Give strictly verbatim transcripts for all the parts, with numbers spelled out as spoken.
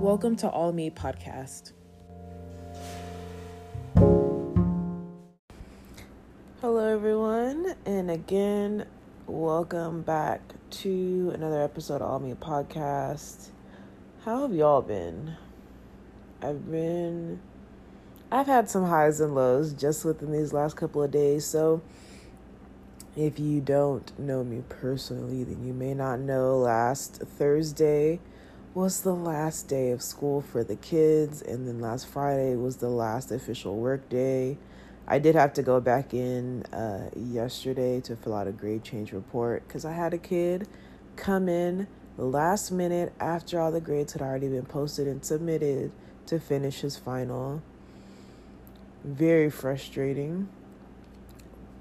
Welcome to All Me Podcast. Hello, everyone, and again, welcome back to another episode of All Me Podcast. How have y'all been? I've been... I've had some highs and lows just within these last couple of days, so if you don't know me personally, then you may not know last Thursday was the last day of school for the kids, and then last Friday was the last official work day. I did have to go back in uh, yesterday to fill out a grade change report because I had a kid come in last minute after all the grades had already been posted and submitted to finish his final. Very frustrating.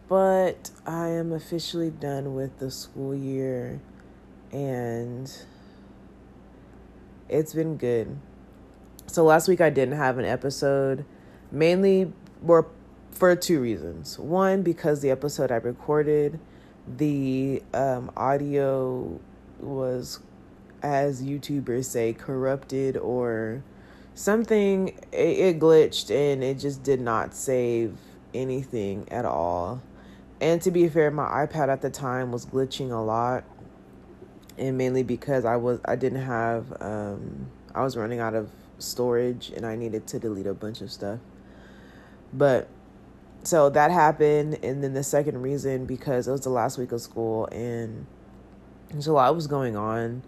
But I am officially done with the school year, and it's been good. So last week I didn't have an episode, mainly for, for two reasons. One, because the episode I recorded, the um, audio was, as YouTubers say, corrupted or something. It, it glitched and it just did not save anything at all. And to be fair, my iPad at the time was glitching a lot, and mainly because I was I didn't have um I was running out of storage and I needed to delete a bunch of stuff. But so that happened, and then the second reason, because it was the last week of school and there's a lot was going on.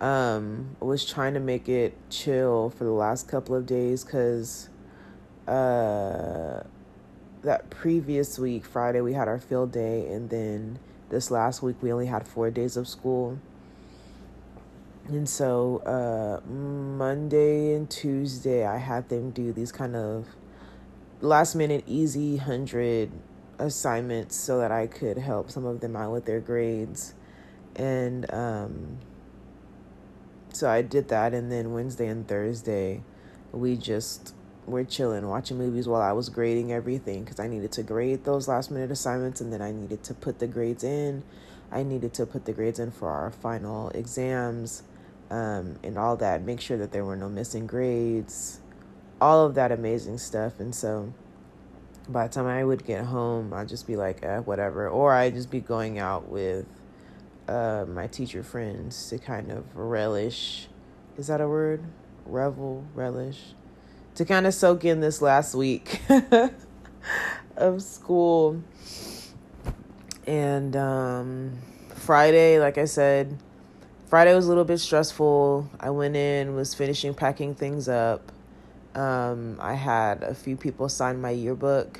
Um, I was trying to make it chill for the last couple of days because uh. that previous week, Friday, we had our field day, and then this last week we only had four days of school. And so uh, Monday and Tuesday, I had them do these kind of last-minute, easy hundred assignments so that I could help some of them out with their grades. And um, so I did that, and then Wednesday and Thursday, we just... we're chilling, watching movies while I was grading everything because I needed to grade those last minute assignments, and then I needed to put the grades in. I needed to put the grades in for our final exams um, and all that, make sure that there were no missing grades, all of that amazing stuff. And so by the time I would get home, I'd just be like, eh, whatever. Or I'd just be going out with uh, my teacher friends to kind of relish. Is that a word? Revel, relish. To kind of soak in this last week of school. And um, Friday, like I said, Friday was a little bit stressful. I went in, was finishing packing things up. Um, I had a few people sign my yearbook.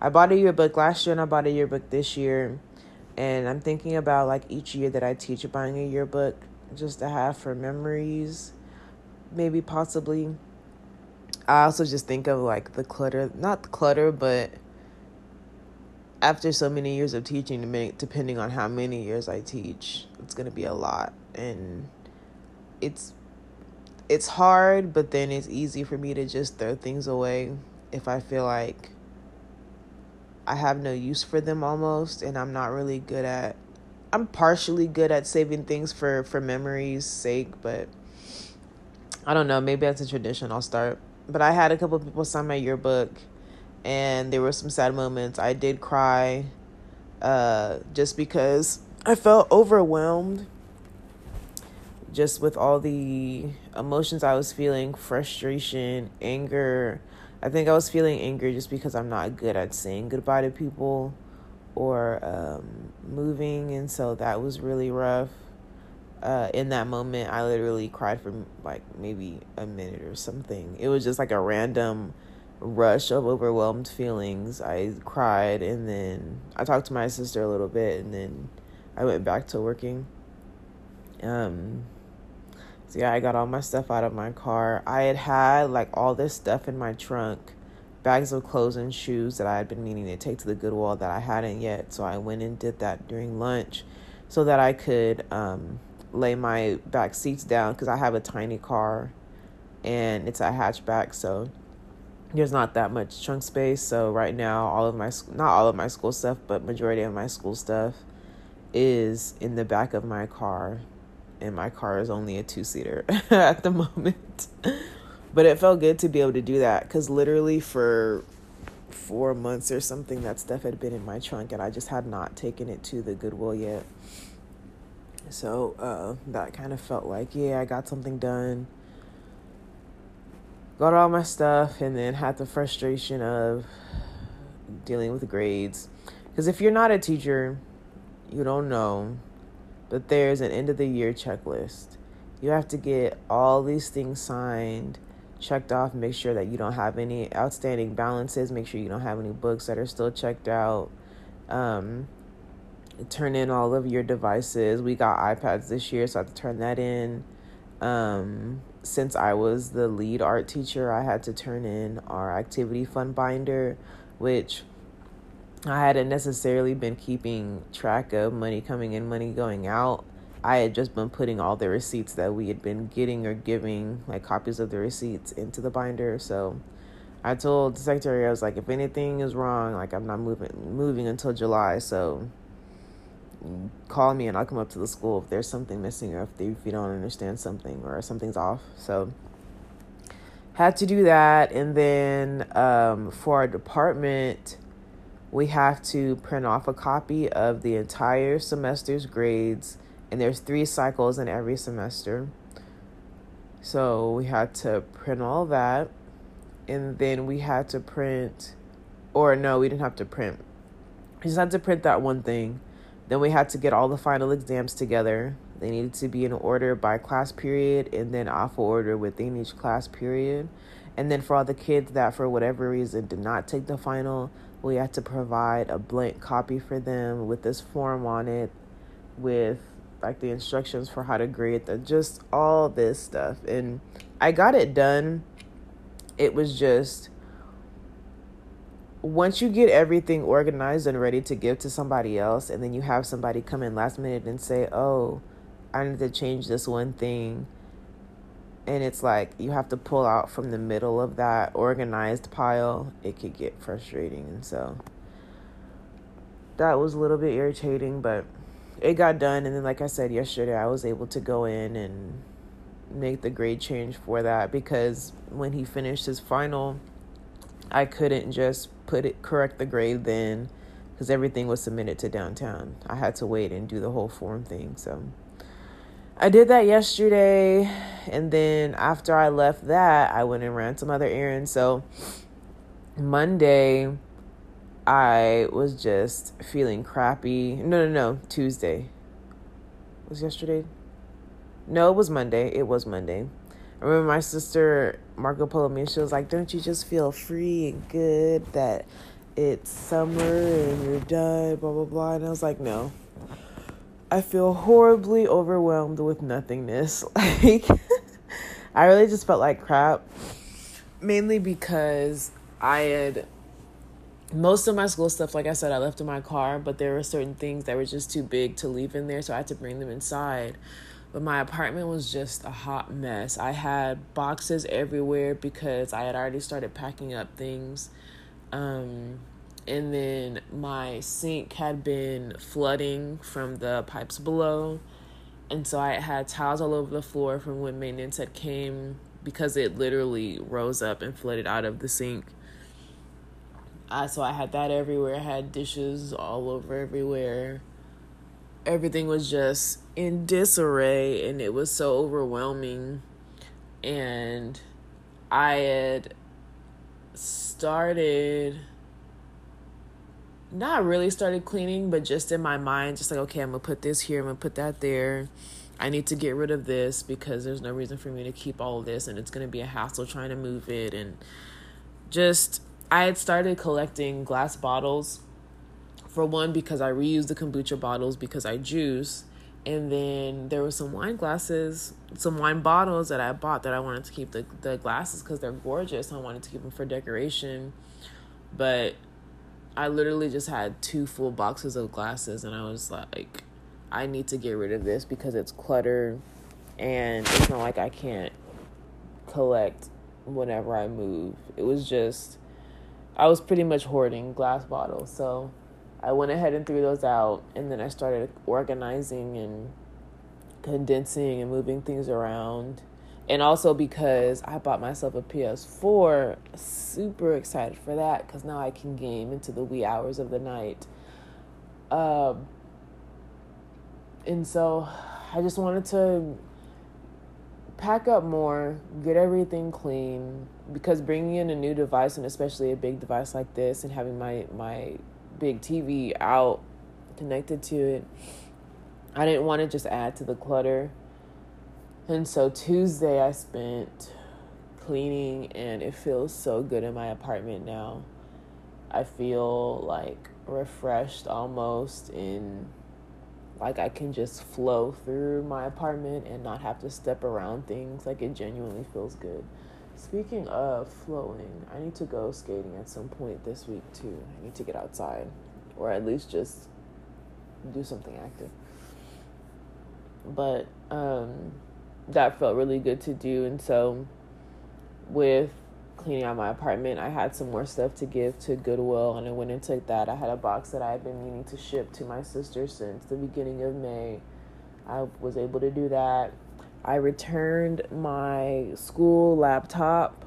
I bought a yearbook last year and I bought a yearbook this year. And I'm thinking about like each year that I teach buying a yearbook just to have for memories, maybe possibly. I also just think of like the clutter, not the clutter, but after so many years of teaching, depending on how many years I teach, it's going to be a lot. And it's it's hard, but then it's easy for me to just throw things away if I feel like I have no use for them almost. And I'm not really good at, I'm partially good at saving things for, for memory's sake, but I don't know, maybe that's a tradition I'll start. But I had a couple of people sign my yearbook, and there were some sad moments. I did cry uh, just because I felt overwhelmed just with all the emotions I was feeling, frustration, anger. I think I was feeling anger just because I'm not good at saying goodbye to people or um, moving, and so that was really rough. Uh, in that moment, I literally cried for like maybe a minute or something. It was just like a random rush of overwhelmed feelings. I cried, and then I talked to my sister a little bit, and then I went back to working. Um, so yeah, I got all my stuff out of my car. I had had like all this stuff in my trunk, bags of clothes and shoes that I had been meaning to take to the Goodwill that I hadn't yet. So I went and did that during lunch so that I could... Um, lay my back seats down because I have a tiny car and it's a hatchback, so there's not that much trunk space. So right now all of my not all of my school stuff but majority of my school stuff is in the back of my car, and my car is only a two-seater at the moment. But it felt good to be able to do that, because literally for four months or something, that stuff had been in my trunk, and I just had not taken it to the Goodwill yet. So uh, that kind of felt like, yeah, I got something done. Got all my stuff, and then had the frustration of dealing with grades. Because if you're not a teacher, you don't know, but there's an end-of-the-year checklist. You have to get all these things signed, checked off, make sure that you don't have any outstanding balances, make sure you don't have any books that are still checked out, um, turn in all of your devices. We got iPads this year, so I had to turn that in. Um, since I was the lead art teacher, I had to turn in our activity fund binder, which I hadn't necessarily been keeping track of money coming in, money going out. I had just been putting all the receipts that we had been getting or giving, like copies of the receipts, into the binder. So I told the secretary, I was like, if anything is wrong, like I'm not moving moving until July. So call me and I'll come up to the school if there's something missing, or if, they, if you don't understand something or something's off. So had to do that. And then um, for our department, we have to print off a copy of the entire semester's grades. And there's three cycles in every semester. So we had to print all that. And then we had to print, or no, we didn't have to print. We just had to print that one thing. Then we had to get all the final exams together. They needed to be in order by class period, and then off order within each class period. And then for all the kids that for whatever reason did not take the final, we had to provide a blank copy for them with this form on it, with like the instructions for how to grade them, just all this stuff. And I got it done. It was just, once you get everything organized and ready to give to somebody else, and then you have somebody come in last minute and say, oh, I need to change this one thing. And it's like, you have to pull out from the middle of that organized pile. It could get frustrating. And so that was a little bit irritating, but it got done. And then, like I said, yesterday I was able to go in and make the grade change for that, because when he finished his final, I couldn't just put it, correct the grade then, because everything was submitted to downtown. I had to wait and do the whole form thing. So I did that yesterday. And then after I left that, I went and ran some other errands. So Monday, I was just feeling crappy. No, no, no. Tuesday. Was yesterday? No, it was Monday. It was Monday. I remember my sister, Marco Polo, me, she was like, don't you just feel free and good that it's summer and you're done, blah, blah, blah. And I was like, no. I feel horribly overwhelmed with nothingness. Like, I really just felt like crap. Mainly because I had... most of my school stuff, like I said, I left in my car, but there were certain things that were just too big to leave in there, so I had to bring them inside. But my apartment was just a hot mess. I had boxes everywhere because I had already started packing up things. Um, and then my sink had been flooding from the pipes below. And so I had tiles all over the floor from when maintenance had came, because it literally rose up and flooded out of the sink. Uh, so I had that everywhere. I had dishes all over everywhere. Everything was just in disarray, and it was so overwhelming. And I had started, not really started cleaning, but just in my mind, just like, okay, I'm going to put this here, I'm going to put that there. I need to get rid of this because there's no reason for me to keep all of this, and it's going to be a hassle trying to move it. And just... I had started collecting glass bottles, for one, because I reused the kombucha bottles because I juice. And then there were some wine glasses, some wine bottles that I bought that I wanted to keep the, the glasses because they're gorgeous. I wanted to keep them for decoration. But I literally just had two full boxes of glasses, and I was like, I need to get rid of this because it's clutter, and it's not like I can't collect whenever I move. It was just... I was pretty much hoarding glass bottles. So I went ahead and threw those out, and then I started organizing and condensing and moving things around. And also because I bought myself a P S four, super excited for that because now I can game into the wee hours of the night. Um, and so I just wanted to pack up more, get everything clean, because bringing in a new device, and especially a big device like this, and having my, my big T V out connected to it, I didn't want to just add to the clutter. And so Tuesday I spent cleaning, and it feels so good in my apartment now. I feel like refreshed almost, and like I can just flow through my apartment and not have to step around things. Like, it genuinely feels good. Speaking of flowing, I need to go skating at some point this week too. I need to get outside, or at least just do something active. But um that felt really good to do. And so with cleaning out my apartment, I had some more stuff to give to Goodwill, and I went and took that. I had a box that I had been meaning to ship to my sister since the beginning of May. I was able to do that. I returned my school laptop,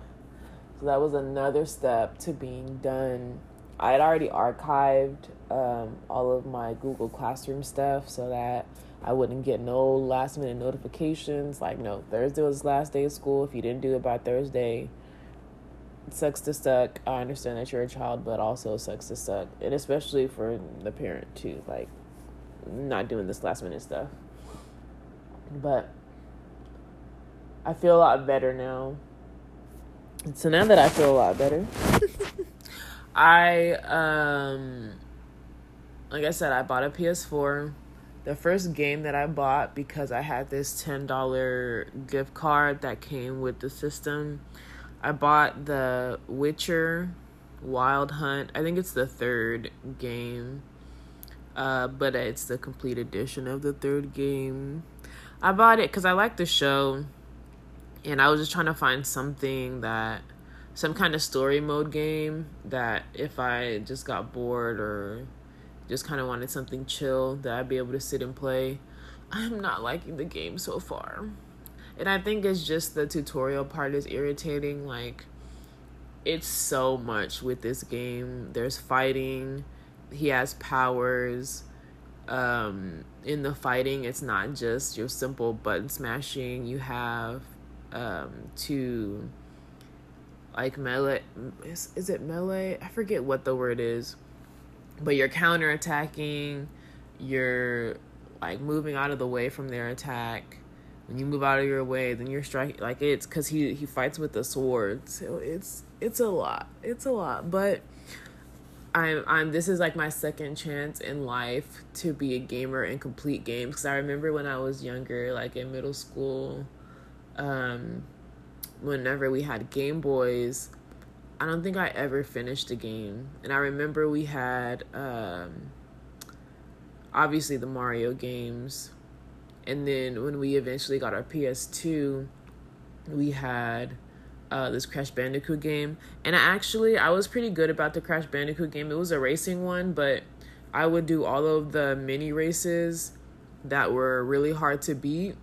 so that was another step to being done. I had already archived um, all of my Google Classroom stuff so that I wouldn't get no last minute notifications. Like, no, Thursday was last day of school. If you didn't do it by Thursday, it sucks to suck. I understand that you're a child, but also sucks to suck. And especially for the parent too, like not doing this last minute stuff. But I feel a lot better now. And so now that I feel a lot better, I, um, like I said, I bought a P S four. The first game that I bought, because I had this ten dollars gift card that came with the system, I bought The Witcher Wild Hunt. I think it's the third game, uh, but it's the complete edition of the third game. I bought it because I like the show, and I was just trying to find something that, some kind of story mode game that if I just got bored or just kind of wanted something chill that I'd be able to sit and play. I'm not liking the game so far. And I think it's just the tutorial part is irritating. Like, it's so much with this game. There's fighting. He has powers. Um, in the fighting, it's not just your simple button smashing. You have um, to, like, melee. Is, is it melee? I forget what the word is. But you're counterattacking, you're, like, moving out of the way from their attack. When you move out of your way, then you're striking. Like, it's because he, he fights with the sword. So it's it's a lot. It's a lot. But I'm, I'm, this is, like, my second chance in life to be a gamer and complete games. Because I remember when I was younger, like, in middle school, um, whenever we had Game Boys, I don't think I ever finished a game. And I remember we had, um, obviously, the Mario games. And then when we eventually got our P S two, we had uh, this Crash Bandicoot game. And I actually, I was pretty good about the Crash Bandicoot game. It was a racing one, but I would do all of the mini races that were really hard to beat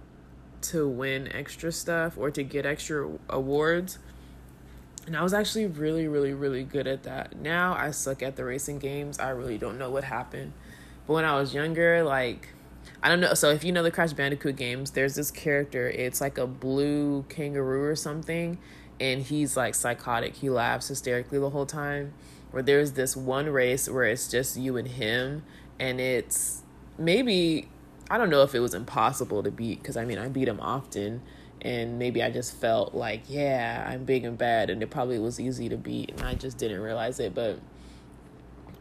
to win extra stuff or to get extra awards. And I was actually really, really, really good at that. Now I suck at the racing games. I really don't know what happened. But when I was younger, like, I don't know. So if you know the Crash Bandicoot games, there's this character. It's like a blue kangaroo or something. And he's like psychotic. He laughs hysterically the whole time. Or there's this one race where it's just you and him. And it's maybe, I don't know if it was impossible to beat. Because I mean, I beat him often. And maybe I just felt like, yeah, I'm big and bad. And it probably was easy to beat. And I just didn't realize it. But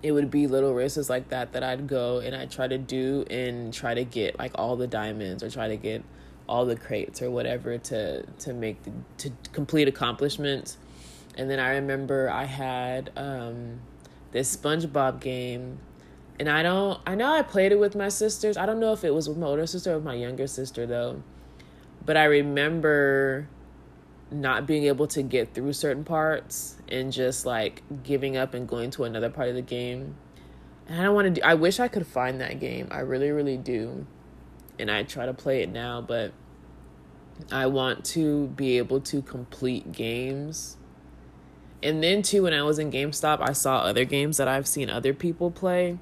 it would be little races like that that I'd go and I'd try to do and try to get, like, all the diamonds or try to get all the crates or whatever to, to make the, to complete accomplishments. And then I remember I had um, this SpongeBob game. And I don't, I know I played it with my sisters. I don't know if it was with my older sister or with my younger sister, though. But I remember not being able to get through certain parts and just, like, giving up and going to another part of the game. And I don't want to do... I wish I could find that game. I really, really do. and I try to play it now, but I want to be able to complete games. And then, too, when I was in GameStop, I saw other games that I've seen other people play.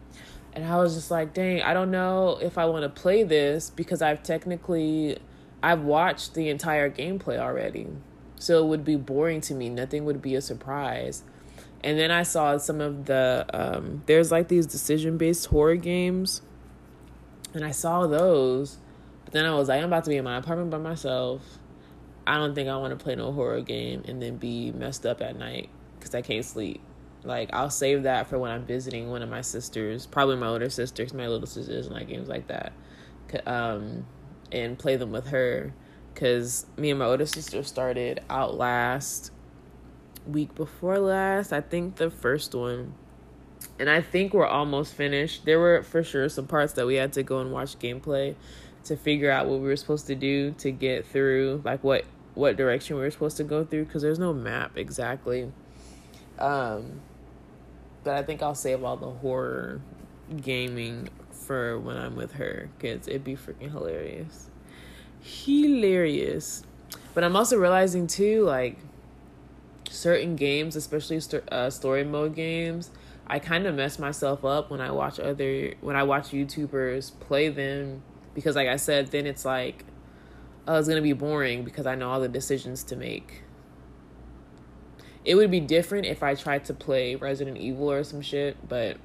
And I was just like, dang, I don't know if I want to play this because I've technically, I've watched the entire gameplay already. So it would be boring to me. Nothing would be a surprise. And then I saw some of the, um, there's like these decision-based horror games. And I saw those. But then I was like, I'm about to be in my apartment by myself. I don't think I want to play no horror game and then be messed up at night because I can't sleep. Like, I'll save that for when I'm visiting one of my sisters, probably my older sister, because my little sister doesn't like games like that, um, and play them with her. Because me and my older sister started out last week before last, I think the first one. And I think we're almost finished. There were for sure some parts that we had to go and watch gameplay to figure out what we were supposed to do to get through, like what, what direction we were supposed to go through, because there's no map exactly. Um, but I think I'll save all the horror gaming for when I'm with her, because it'd be freaking hilarious. Hilarious. But I'm also realizing, too, like, certain games, especially st- uh, story mode games, I kind of mess myself up when I watch other, when I watch YouTubers play them, because, like I said, then it's like, oh, it's going to be boring because I know all the decisions to make. It would be different if I tried to play Resident Evil or some shit, but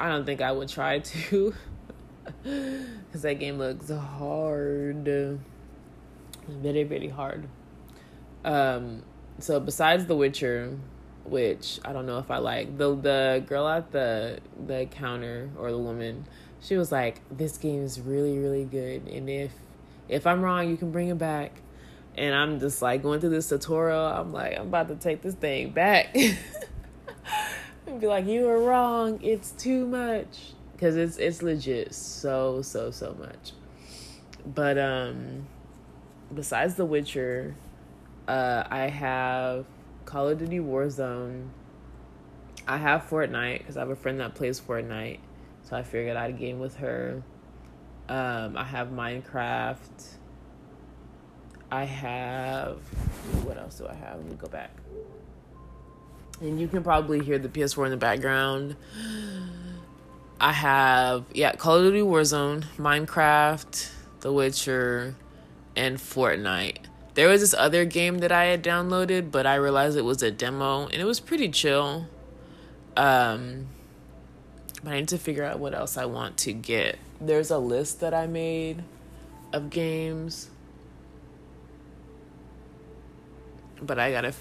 I don't think I would try to because that game looks hard. It's very, very hard. Um, so besides The Witcher, which I don't know if I like, the the girl at the the counter, or the woman, she was like, this game is really, really good. And if if I'm wrong, you can bring it back. And I'm just like going through this tutorial. I'm like, I'm about to take this thing back and be like, you were wrong. It's too much. Because it's it's legit so, so, so much. But um, besides The Witcher, uh, I have Call of Duty Warzone. I have Fortnite because I have a friend that plays Fortnite. So I figured I'd game with her. Um, I have Minecraft. I have, what else do I have? Let me go back. And you can probably hear the P S four in the background. I have, yeah, Call of Duty Warzone, Minecraft, The Witcher, and Fortnite. There was this other game that I had downloaded, but I realized it was a demo, and it was pretty chill. Um, but I need to figure out what else I want to get. There's a list that I made of games. But I gotta,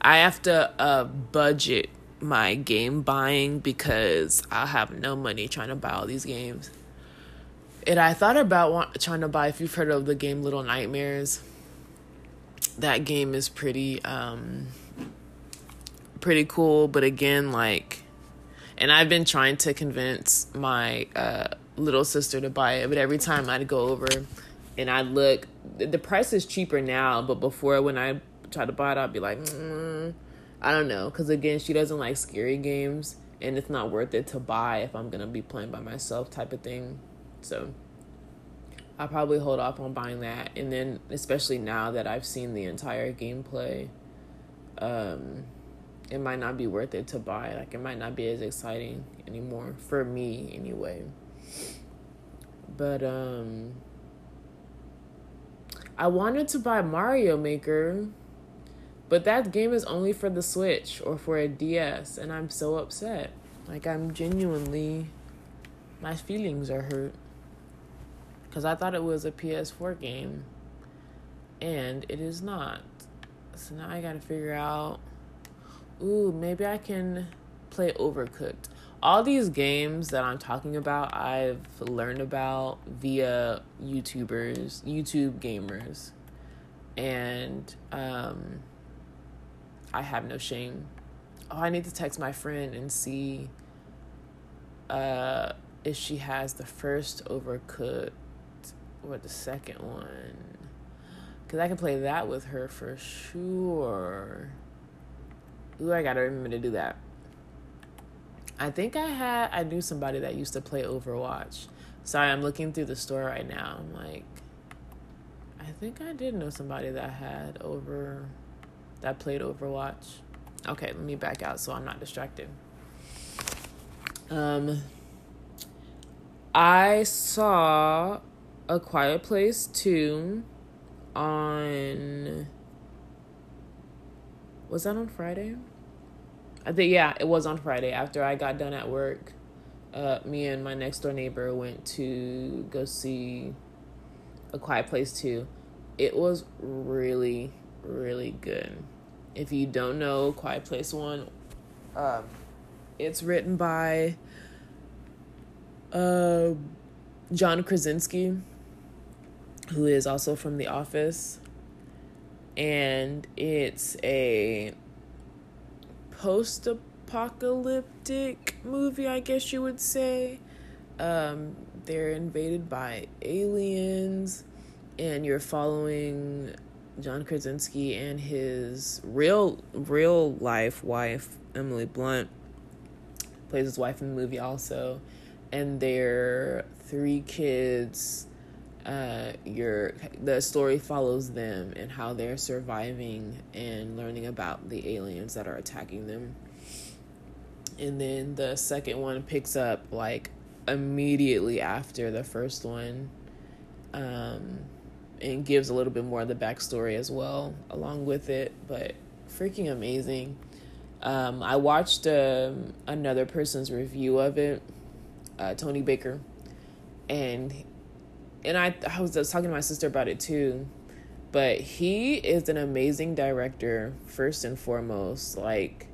I have to uh, budget my game buying because I have no money trying to buy all these games. And I thought about want, trying to buy, if you've heard of the game Little Nightmares, that game is pretty, um, pretty cool. But again, like, and I've been trying to convince my uh, little sister to buy it, but every time I'd go over and I'd look, the price is cheaper now, but before when I try to buy it, I'll be like, mm, I don't know, because again, she doesn't like scary games, and it's not worth it to buy if I'm gonna be playing by myself, type of thing. So I'll probably hold off on buying that. And then especially now that I've seen the entire gameplay, um it might not be worth it to buy. Like, it might not be as exciting anymore for me anyway. But um I wanted to buy Mario Maker, but that game is only for the Switch or for a D S, and I'm so upset. Like, I'm genuinely, my feelings are hurt. Because I thought it was a P S four game, and it is not. So now I gotta figure out, ooh, maybe I can play Overcooked. All these games that I'm talking about, I've learned about via YouTubers, YouTube gamers. And um... I have no shame. Oh, I need to text my friend and see uh, if she has the first Overcooked or the second one. Because I can play that with her for sure. Ooh, I gotta remember to do that. I think I had, I knew somebody that used to play Overwatch. Sorry, I'm looking through the store right now. I'm like, I think I did know somebody that had over, that played Overwatch. Okay, let me back out so I'm not distracted. Um, I saw A Quiet Place two on, was that on Friday? I think, yeah, it was on Friday after I got done at work. Uh, me and my next door neighbor went to go see A Quiet Place two. It was really, really good. If you don't know Quiet Place one, um, it's written by uh, John Krasinski, who is also from The Office. And it's a post-apocalyptic movie, I guess you would say. Um, they're invaded by aliens, and you're following John Krasinski and his real, real life wife, Emily Blunt, plays his wife in the movie also, and their three kids. Uh, your the story follows them and how they're surviving and learning about the aliens that are attacking them. And then the second one picks up like immediately after the first one, um, and gives a little bit more of the backstory as well along with it. But freaking amazing! Um, I watched um, another person's review of it, uh, Tony Baker, and. And I, I was talking to my sister about it too, but he is an amazing director, first and foremost. Like,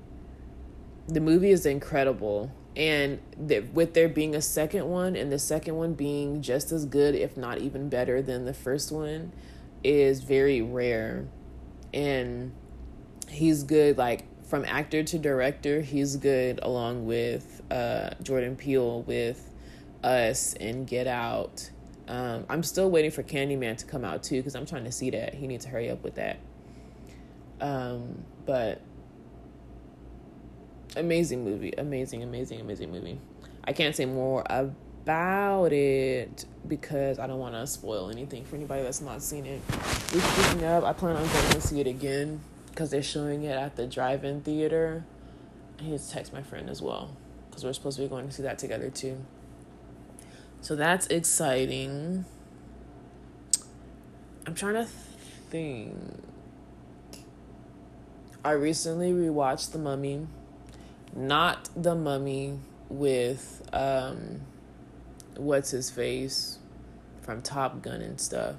the movie is incredible. And the, with there being a second one, and the second one being just as good, if not even better than the first one, is very rare. And he's good, like, from actor to director, he's good along with uh, Jordan Peele with Us and Get Out. Um, I'm still waiting for Candyman to come out too, because I'm trying to see that. He needs to hurry up with that. Um, but amazing movie, amazing, amazing, amazing movie. I can't say more about it because I don't want to spoil anything for anybody that's not seen it. We're speaking up. I plan on going to see it again because they're showing it at the drive-in theater. I need to text my friend as well because we're supposed to be going to see that together too. So that's exciting. I'm trying to think. I recently rewatched The Mummy. Not The Mummy with, um, what's his face from Top Gun and stuff.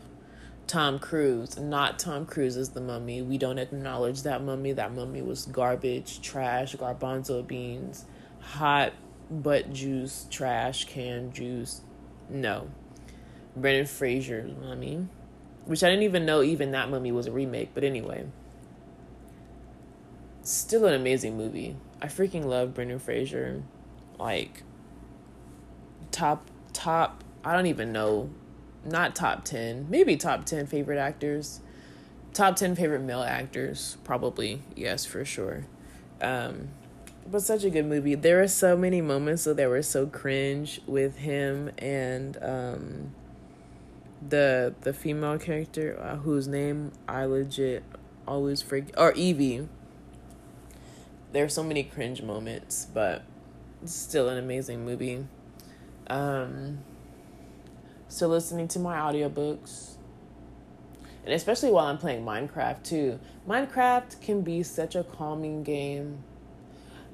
Tom Cruise. Not Tom Cruise as The Mummy. We don't acknowledge that mummy. That mummy was garbage, trash, garbanzo beans, hot butt juice, trash can juice. No. Brendan Fraser's Mummy, which I didn't even know even that Mummy was a remake, but anyway. Still an amazing movie. I freaking love Brendan Fraser. Like, top, top, I don't even know, not top ten, maybe top ten favorite actors. Top ten favorite male actors, probably, yes, for sure. Um, but such a good movie. There were so many moments so that were so cringe with him and um the the female character uh, whose name I legit always forget, or Evie. There are so many cringe moments, but it's still an amazing movie. Um still listening to my audiobooks. And especially while I'm playing Minecraft too. Minecraft can be such a calming game.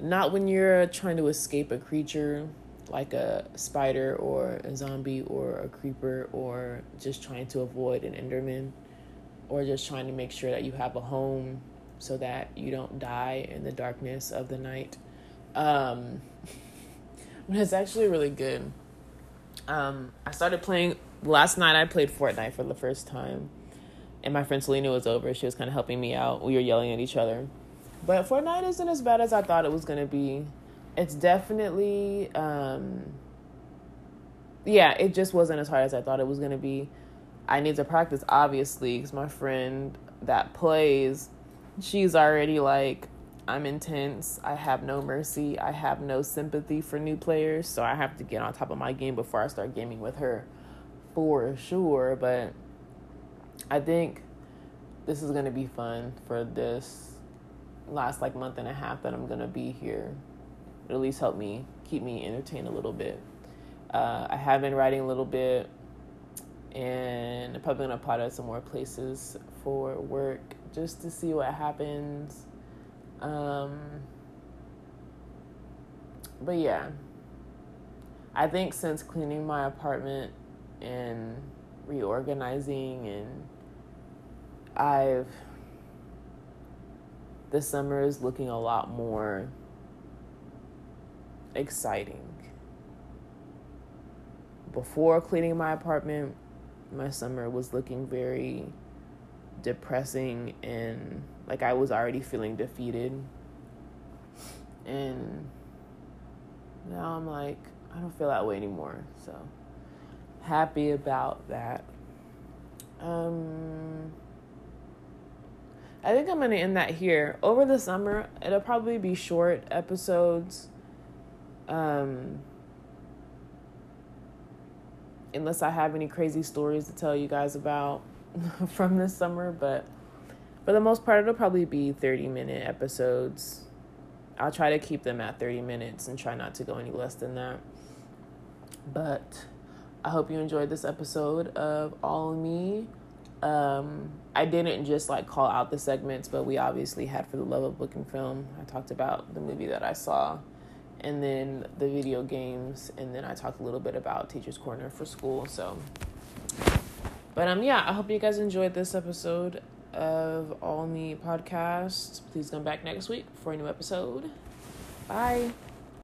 Not when you're trying to escape a creature like a spider or a zombie or a creeper, or just trying to avoid an enderman, or just trying to make sure that you have a home so that you don't die in the darkness of the night. Um, but it's actually really good. Um, I started playing last night. I played Fortnite for the first time, and my friend Selena was over. She was kind of helping me out. We were yelling at each other. But Fortnite isn't as bad as I thought it was going to be. It's definitely, um, yeah, it just wasn't as hard as I thought it was going to be. I need to practice, obviously, because my friend that plays, she's already like, I'm intense. I have no mercy. I have no sympathy for new players. So I have to get on top of my game before I start gaming with her, for sure. But I think this is going to be fun for this last like month and a half that I'm going to be here. It'll at least help me keep me entertained a little bit. Uh, I have been writing a little bit, and I'm probably going to apply to some more places for work just to see what happens. Um, but yeah, I think since cleaning my apartment and reorganizing, and I've, this summer is looking a lot more exciting. Before cleaning my apartment, my summer was looking very depressing, and like I was already feeling defeated. And now I'm like, I don't feel that way anymore. So happy about that. Um, I think I'm going to end that here. Over the summer, it'll probably be short episodes. Um, unless I have any crazy stories to tell you guys about from this summer, but for the most part, it'll probably be thirty-minute episodes. I'll try to keep them at thirty minutes and try not to go any less than that. But I hope you enjoyed this episode of All Me. Um, I didn't just, like, call out the segments, but we obviously had For the Love of Book and Film. I talked about the movie that I saw, and then the video games, and then I talked a little bit about Teacher's Corner for school. So, but, um, yeah, I hope you guys enjoyed this episode of All Me Podcast. Please come back next week for a new episode. Bye.